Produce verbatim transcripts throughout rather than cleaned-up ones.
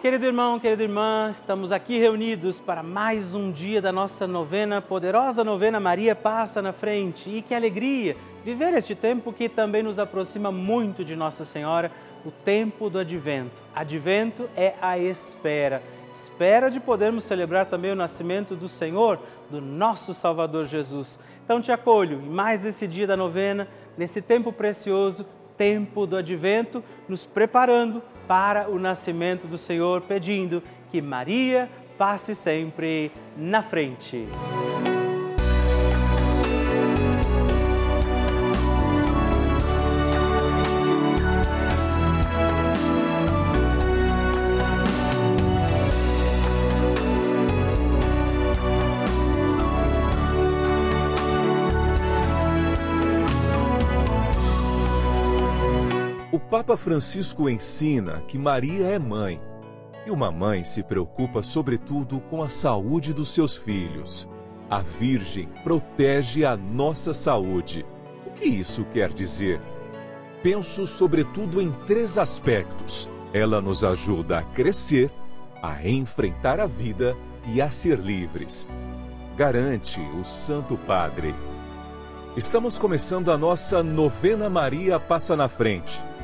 Querido irmão, querida irmã, estamos aqui reunidos para mais um dia da nossa novena, poderosa novena Maria Passa na Frente. E que alegria viver este tempo que também nos aproxima muito de Nossa Senhora, o tempo do Advento. Advento é a espera, espera de podermos celebrar também o nascimento do Senhor, do nosso Salvador Jesus. Então te acolho em mais esse dia da novena, nesse tempo precioso, tempo do Advento, nos preparando para o nascimento do Senhor, pedindo que Maria passe sempre na frente. O Papa Francisco ensina que Maria é mãe, e uma mãe se preocupa sobretudo com a saúde dos seus filhos. A Virgem protege a nossa saúde. O que isso quer dizer? Penso sobretudo em três aspectos. Ela nos ajuda a crescer, a enfrentar a vida e a ser livres. Garante o Santo Padre. Estamos começando a nossa novena Maria Passa na Frente.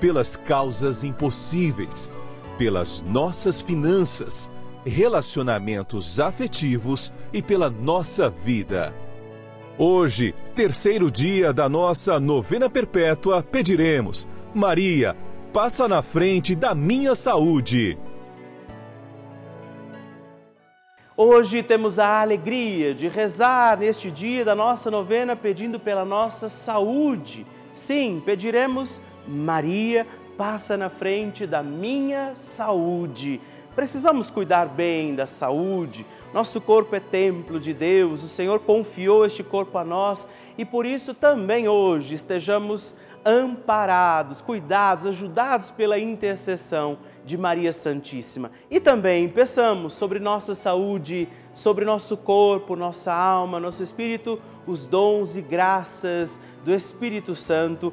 pelas causas impossíveis, pelas nossas finanças, relacionamentos afetivos e pela nossa vida. Hoje, terceiro dia da nossa novena perpétua, pediremos: Maria, passa na frente da minha saúde. Hoje temos a alegria de rezar neste dia da nossa novena pedindo pela nossa saúde. Sim, pediremos: Maria, passa na frente da minha saúde. Precisamos cuidar bem da saúde. Nosso corpo é templo de Deus, o Senhor confiou este corpo a nós e por isso também hoje estejamos amparados, cuidados, ajudados pela intercessão de Maria Santíssima. E também peçamos sobre nossa saúde, sobre nosso corpo, nossa alma, nosso espírito, os dons e graças do Espírito Santo.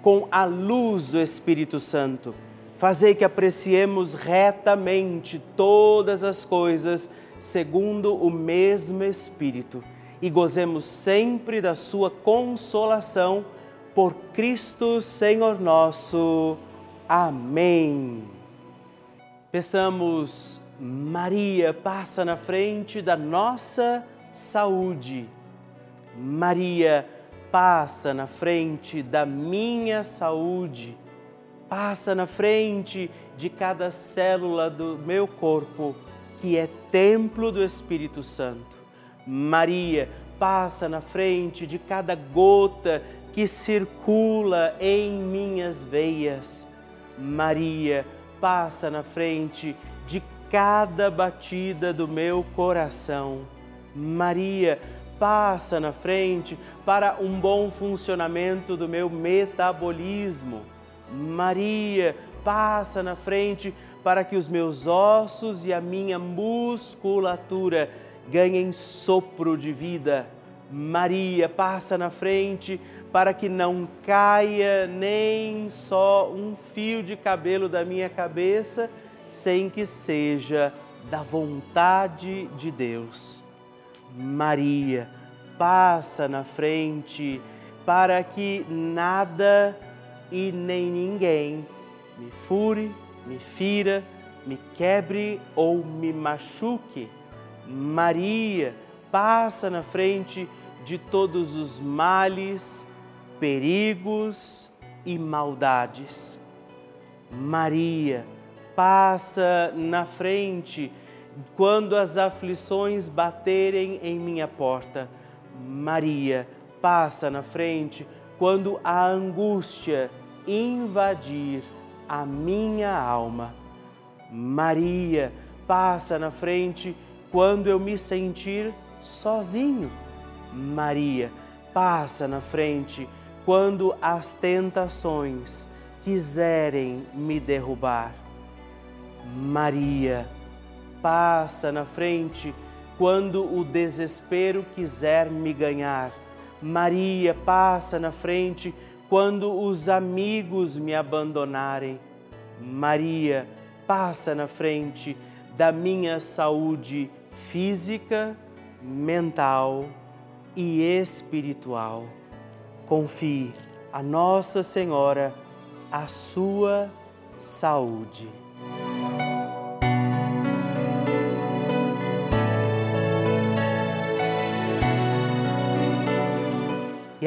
com a luz do Espírito Santo, fazei que apreciemos retamente todas as coisas segundo o mesmo Espírito e gozemos sempre da sua consolação por Cristo Senhor nosso. Amém. Peçamos: Maria, passa na frente da nossa saúde. Maria, passa na frente da minha saúde. Passa na frente de cada célula do meu corpo, que é templo do Espírito Santo. Maria, passa na frente de cada gota que circula em minhas veias. Maria, passa na frente de cada batida do meu coração. Maria, passa na frente para um bom funcionamento do meu metabolismo. Maria, passa na frente para que os meus ossos e a minha musculatura ganhem sopro de vida. Maria, passa na frente para que não caia nem só um fio de cabelo da minha cabeça, sem que seja da vontade de Deus. Maria, passa na frente para que nada e nem ninguém me fure, me fira, me quebre ou me machuque. Maria passa na frente de todos os males, perigos e maldades. Maria passa na frente quando as aflições baterem em minha porta. Maria passa na frente quando a angústia invadir a minha alma. Maria passa na frente quando eu me sentir sozinho. Maria passa na frente quando as tentações quiserem me derrubar. Maria passa na frente quando o desespero quiser me ganhar. Maria passa na frente quando os amigos me abandonarem. Maria passa na frente da minha saúde física, mental e espiritual. Confie a Nossa Senhora a sua saúde. E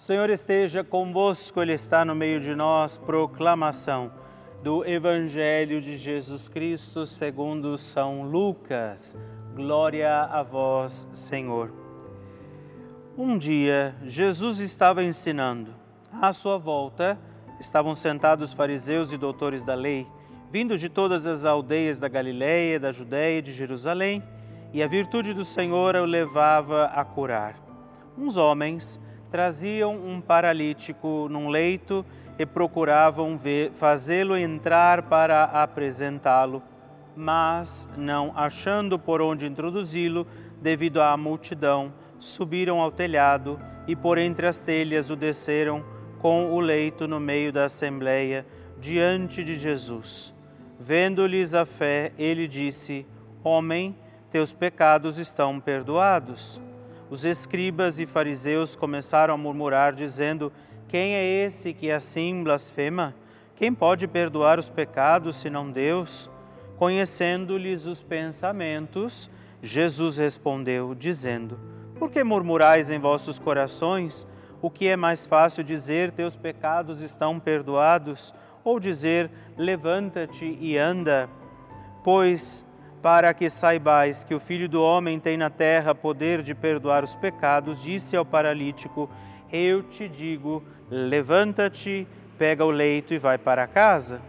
O Senhor esteja convosco, Ele está no meio de nós. Proclamação do Evangelho de Jesus Cristo segundo São Lucas. Glória a vós, Senhor. Um dia, Jesus estava ensinando. À sua volta, estavam sentados fariseus e doutores da lei, vindos de todas as aldeias da Galiléia, da Judéia e de Jerusalém, e a virtude do Senhor o levava a curar. Uns homens traziam um paralítico num leito e procuravam fazê-lo entrar para apresentá-lo, mas, não achando por onde introduzi-lo, devido à multidão, subiram ao telhado e por entre as telhas o desceram com o leito no meio da assembleia, diante de Jesus. Vendo-lhes a fé, ele disse: Homem, teus pecados estão perdoados. Os escribas e fariseus começaram a murmurar, dizendo: Quem é esse que assim blasfema? Quem pode perdoar os pecados, senão Deus? Conhecendo-lhes os pensamentos, Jesus respondeu, dizendo: Por que murmurais em vossos corações? O que é mais fácil dizer: Teus pecados estão perdoados? Ou dizer: Levanta-te e anda? Pois, para que saibais que o Filho do Homem tem na terra poder de perdoar os pecados, disse ao paralítico: Eu te digo, levanta-te, pega o leito e vai para casa.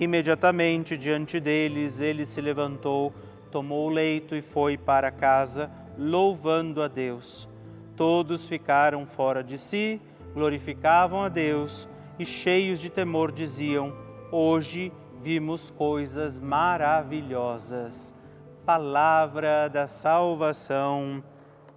Imediatamente diante deles, ele se levantou, tomou o leito e foi para casa, louvando a Deus. Todos ficaram fora de si, glorificavam a Deus e, cheios de temor, diziam: hoje vimos coisas maravilhosas. Palavra da salvação.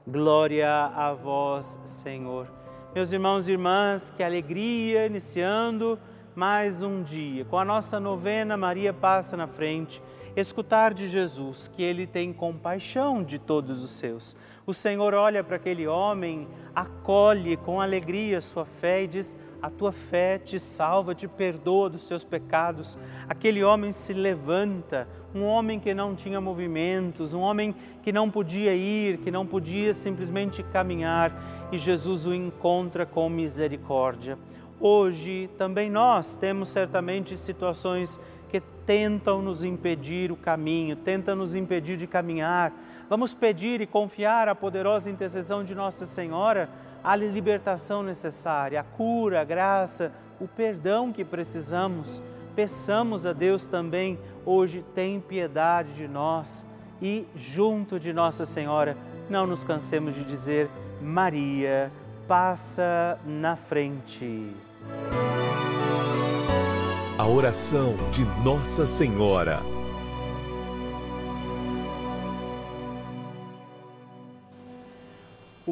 Glória a vós, Senhor. Meus irmãos e irmãs, que alegria, iniciando mais um dia. Com a nossa novena, Maria passa na frente. Escutar de Jesus que Ele tem compaixão de todos os seus. O Senhor olha para aquele homem, acolhe com alegria a sua fé e diz: a tua fé te salva, te perdoa dos seus pecados. Aquele homem se levanta, um homem que não tinha movimentos, um homem que não podia ir, que não podia simplesmente caminhar, e Jesus o encontra com misericórdia. Hoje também nós temos certamente situações que tentam nos impedir o caminho, tentam nos impedir de caminhar. Vamos pedir e confiar à poderosa intercessão de Nossa Senhora a libertação necessária, a cura, a graça, o perdão que precisamos. Peçamos a Deus também hoje: tem piedade de nós. E junto de Nossa Senhora, não nos cansemos de dizer: Maria, passa na frente. A oração de Nossa Senhora. O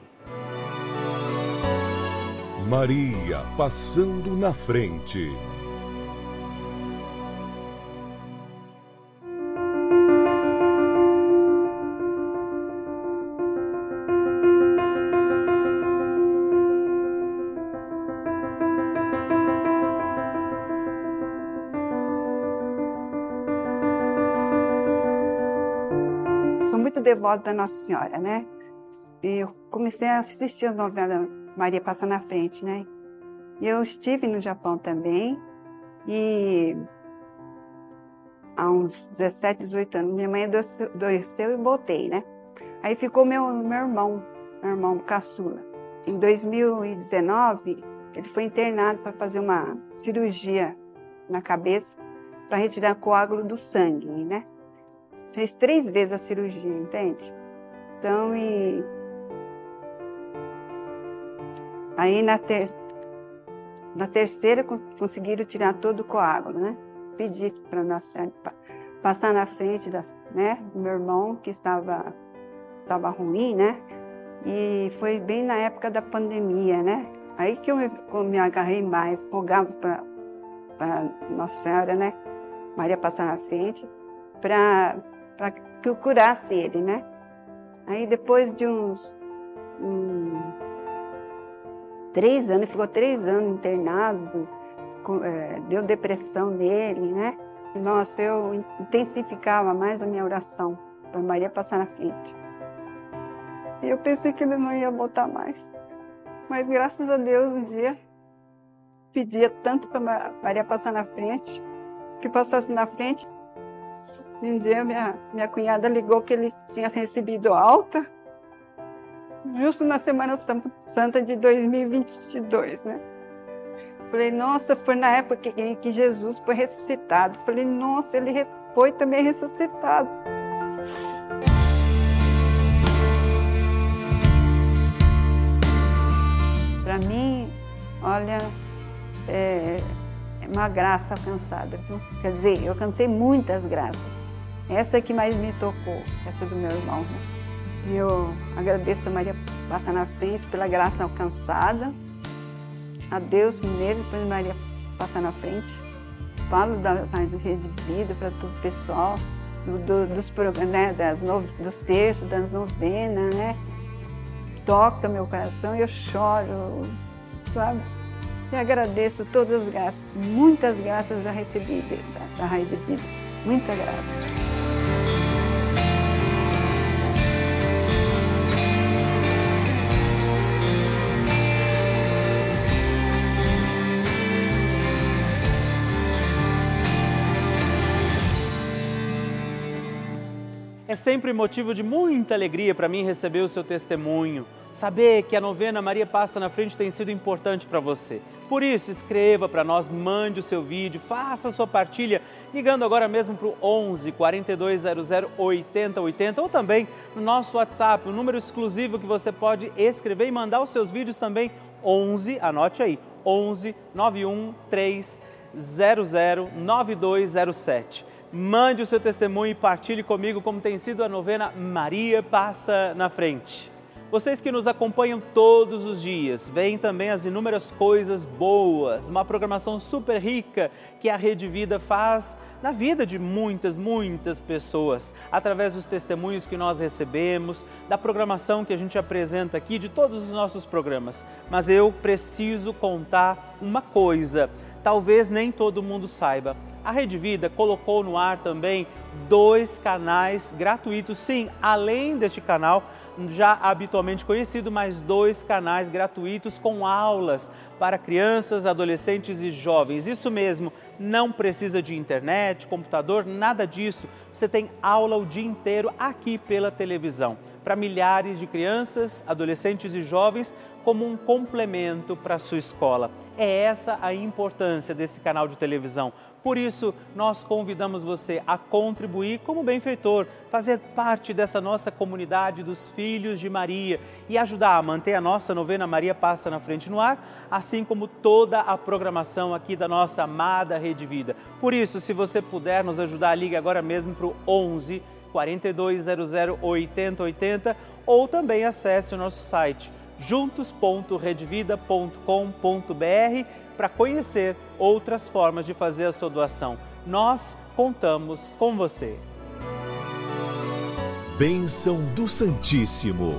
Maria passando na frente. Sou muito devota da Nossa Senhora, né? Eu comecei a assistir a novela Maria Passa na Frente, né? Eu estive no Japão também e há uns dezessete, dezoito anos minha mãe adoeceu e voltei, né? Aí ficou meu, meu irmão, meu irmão caçula. Em dois mil e dezenove, ele foi internado para fazer uma cirurgia na cabeça para retirar coágulo do sangue, né? Fez três vezes a cirurgia, entende? Então, e... Aí, na, ter... na terceira, conseguiram tirar todo o coágulo, né? Pedi para Nossa Senhora passar na frente da, né, do meu irmão, que estava, estava ruim, né? E foi bem na época da pandemia, né? Aí que eu me, eu me agarrei mais, rogava para Nossa Senhora, né? Maria passar na frente, para que eu curasse ele, né? Aí depois de uns um, três anos, ficou três anos internado, com, é, deu depressão nele, né? Nossa, eu intensificava mais a minha oração para Maria passar na frente. E eu pensei que ele não ia voltar mais. Mas graças a Deus, um dia, pedia tanto para Maria passar na frente, que passasse na frente. Um dia minha, minha cunhada ligou que ele tinha recebido alta, justo na Semana Santa de dois mil e vinte e dois, né? Falei, nossa, foi na época que, em que Jesus foi ressuscitado. Falei, nossa, ele foi também ressuscitado. Para mim, olha, é uma graça alcançada, viu? Quer dizer, eu alcancei muitas graças. Essa que mais me tocou, essa do meu irmão. E eu agradeço a Maria passar na frente pela graça alcançada. A Deus primeiro, depois a Maria passar na frente. Falo da, da Rede Vida para todo o pessoal, do, dos, né, das no, dos terços, das novenas, né? Toca meu coração e eu choro, sabe? E agradeço todas as graças, muitas graças já recebi da, da Rede Vida, muita graça. É sempre motivo de muita alegria para mim receber o seu testemunho. Saber que a novena Maria Passa na Frente tem sido importante para você. Por isso, escreva para nós, mande o seu vídeo, faça a sua partilha, ligando agora mesmo para o onze, quarenta e dois zero zero, oitenta e oitenta ou também no nosso WhatsApp, o número exclusivo que você pode escrever e mandar os seus vídeos também, onze, anote aí, onze, nove um, três zero zero, nove dois zero sete. Mande o seu testemunho e partilhe comigo como tem sido a novena Maria Passa na Frente. Vocês que nos acompanham todos os dias, veem também as inúmeras coisas boas, uma programação super rica que a Rede Vida faz na vida de muitas, muitas pessoas, através dos testemunhos que nós recebemos, da programação que a gente apresenta aqui, de todos os nossos programas. Mas eu preciso contar uma coisa, talvez nem todo mundo saiba. A Rede Vida colocou no ar também dois canais gratuitos, sim, além deste canal já habitualmente conhecido, mas dois canais gratuitos com aulas para crianças, adolescentes e jovens. Isso mesmo, não precisa de internet, computador, nada disso. Você tem aula o dia inteiro aqui pela televisão, para milhares de crianças, adolescentes e jovens, como um complemento para a sua escola. É essa a importância desse canal de televisão. Por isso, nós convidamos você a contribuir como benfeitor, fazer parte dessa nossa comunidade dos Filhos de Maria e ajudar a manter a nossa novena Maria Passa na Frente no ar, assim como toda a programação aqui da nossa amada Rede Vida. Por isso, se você puder nos ajudar, ligue agora mesmo para o onze, quarenta e dois zero zero, oitenta e oitenta ou também acesse o nosso site juntos ponto rede vida ponto com ponto br para conhecer outras formas de fazer a sua doação. Nós contamos com você. Bênção do Santíssimo.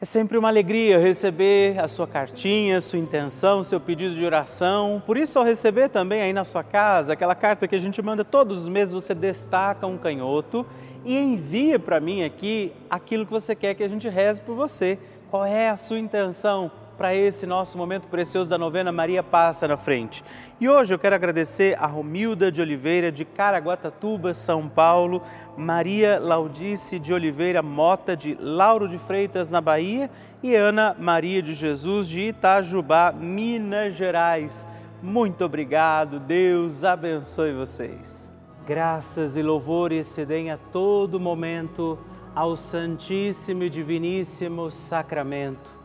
É sempre uma alegria receber a sua cartinha, sua intenção, seu pedido de oração. Por isso, ao receber também aí na sua casa, aquela carta que a gente manda todos os meses, você destaca um canhoto e envia para mim aqui aquilo que você quer que a gente reze por você. Qual é a sua intenção? para esse nosso momento precioso da novena Maria Passa na Frente. E hoje eu quero agradecer a Romilda de Oliveira de Caraguatatuba, São Paulo, Maria Laudice de Oliveira Mota de Lauro de Freitas, na Bahia, e Ana Maria de Jesus de Itajubá, Minas Gerais. Muito obrigado, Deus abençoe vocês. Graças e louvores se deem a todo momento ao Santíssimo e Diviníssimo Sacramento.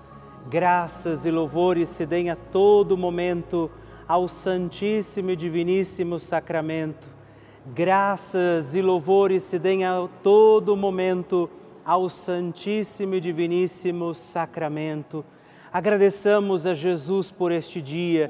Graças e louvores se deem a todo momento ao Santíssimo e Diviníssimo Sacramento. Graças e louvores se deem a todo momento ao Santíssimo e Diviníssimo Sacramento. Agradeçamos a Jesus por este dia,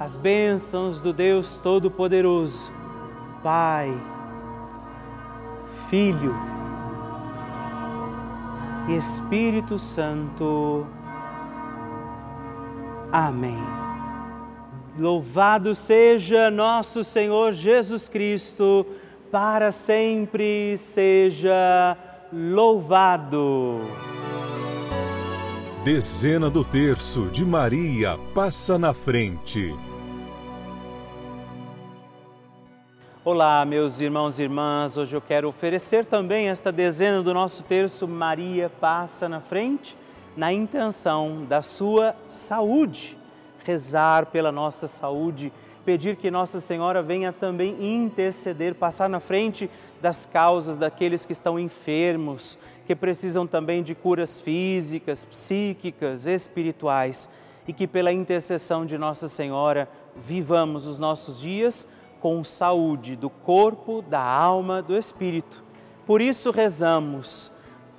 as bênçãos do Deus Todo-Poderoso, Pai, Filho e Espírito Santo. Amém. Louvado seja nosso Senhor Jesus Cristo, para sempre seja louvado. Dezena do Terço de Maria Passa na Frente. Olá, meus irmãos e irmãs, hoje eu quero oferecer também esta dezena do nosso terço Maria Passa na Frente, na intenção da sua saúde, rezar pela nossa saúde, pedir que Nossa Senhora venha também interceder, passar na frente das causas daqueles que estão enfermos, que precisam também de curas físicas, psíquicas, espirituais, e que pela intercessão de Nossa Senhora vivamos os nossos dias com saúde do corpo, da alma, do espírito. Por isso rezamos: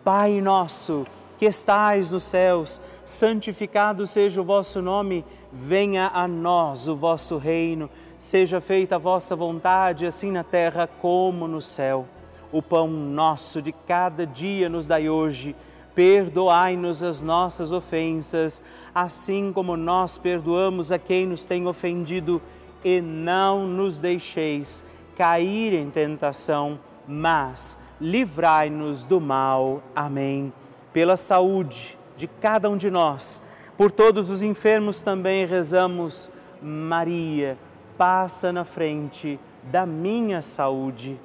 Pai nosso, que estais nos céus, santificado seja o vosso nome, venha a nós o vosso reino, seja feita a vossa vontade, assim na terra como no céu. O pão nosso de cada dia nos dai hoje, perdoai-nos as nossas ofensas, assim como nós perdoamos a quem nos tem ofendido, e não nos deixeis cair em tentação, mas livrai-nos do mal. Amém. Pela saúde de cada um de nós, por todos os enfermos também rezamos: Maria, passa na frente da minha saúde.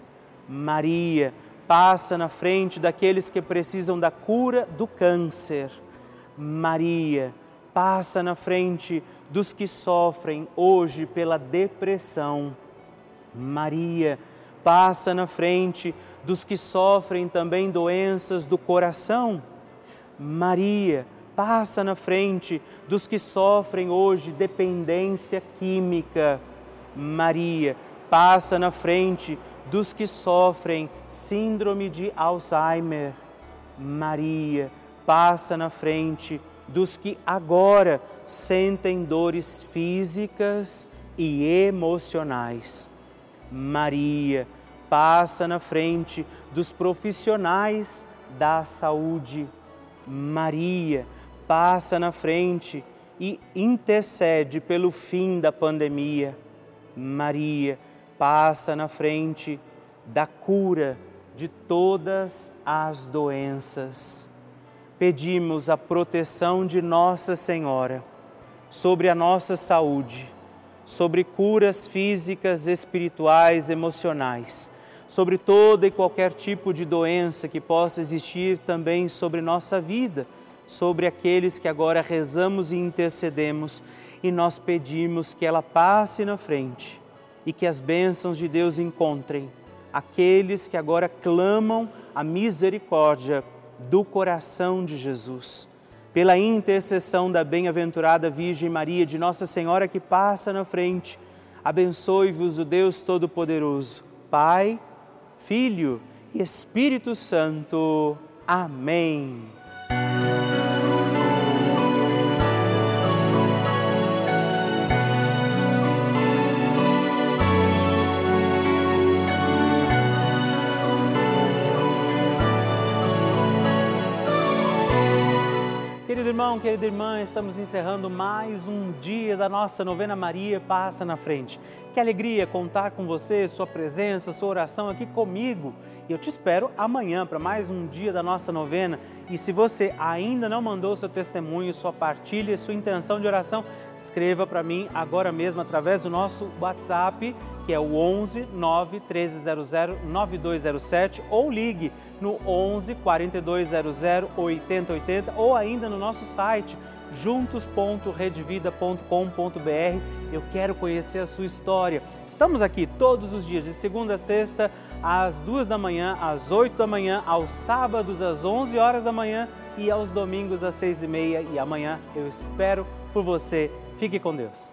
Maria, passa na frente daqueles que precisam da cura do câncer. Maria, passa na frente dos que sofrem hoje pela depressão. Maria, passa na frente dos que sofrem também doenças do coração. Maria, passa na frente dos que sofrem hoje dependência química. Maria, passa na frente dos que sofrem síndrome de Alzheimer. Maria, passa na frente dos que agora sentem dores físicas e emocionais. Maria, passa na frente dos profissionais da saúde. Maria, passa na frente e intercede pelo fim da pandemia. Maria passa na frente da cura de todas as doenças. Pedimos a proteção de Nossa Senhora sobre a nossa saúde, sobre curas físicas, espirituais, emocionais, sobre toda e qualquer tipo de doença que possa existir também sobre nossa vida, sobre aqueles que agora rezamos e intercedemos, e nós pedimos que ela passe na frente e que as bênçãos de Deus encontrem aqueles que agora clamam a misericórdia do coração de Jesus. Pela intercessão da bem-aventurada Virgem Maria, de Nossa Senhora que passa na frente, abençoe-vos o Deus Todo-Poderoso, Pai, Filho e Espírito Santo. Amém. Irmão, querida irmã, estamos encerrando mais um dia da nossa novena Maria Passa na Frente. Que alegria contar com você, sua presença, sua oração aqui comigo. E eu te espero amanhã para mais um dia da nossa novena. E se você ainda não mandou seu testemunho, sua partilha, sua intenção de oração, escreva para mim agora mesmo através do nosso WhatsApp, que é o onze, nove, treze zero zero, nove dois zero sete, ou ligue no onze, quarenta e dois zero zero, oitenta e oitenta, ou ainda no nosso site juntos ponto rede vida ponto com ponto br. Eu quero conhecer a sua história. Estamos aqui todos os dias, de segunda a sexta, às duas da manhã, às oito da manhã, aos sábados, às onze horas da manhã e aos domingos, às seis e meia. E amanhã eu espero por você. Fique com Deus.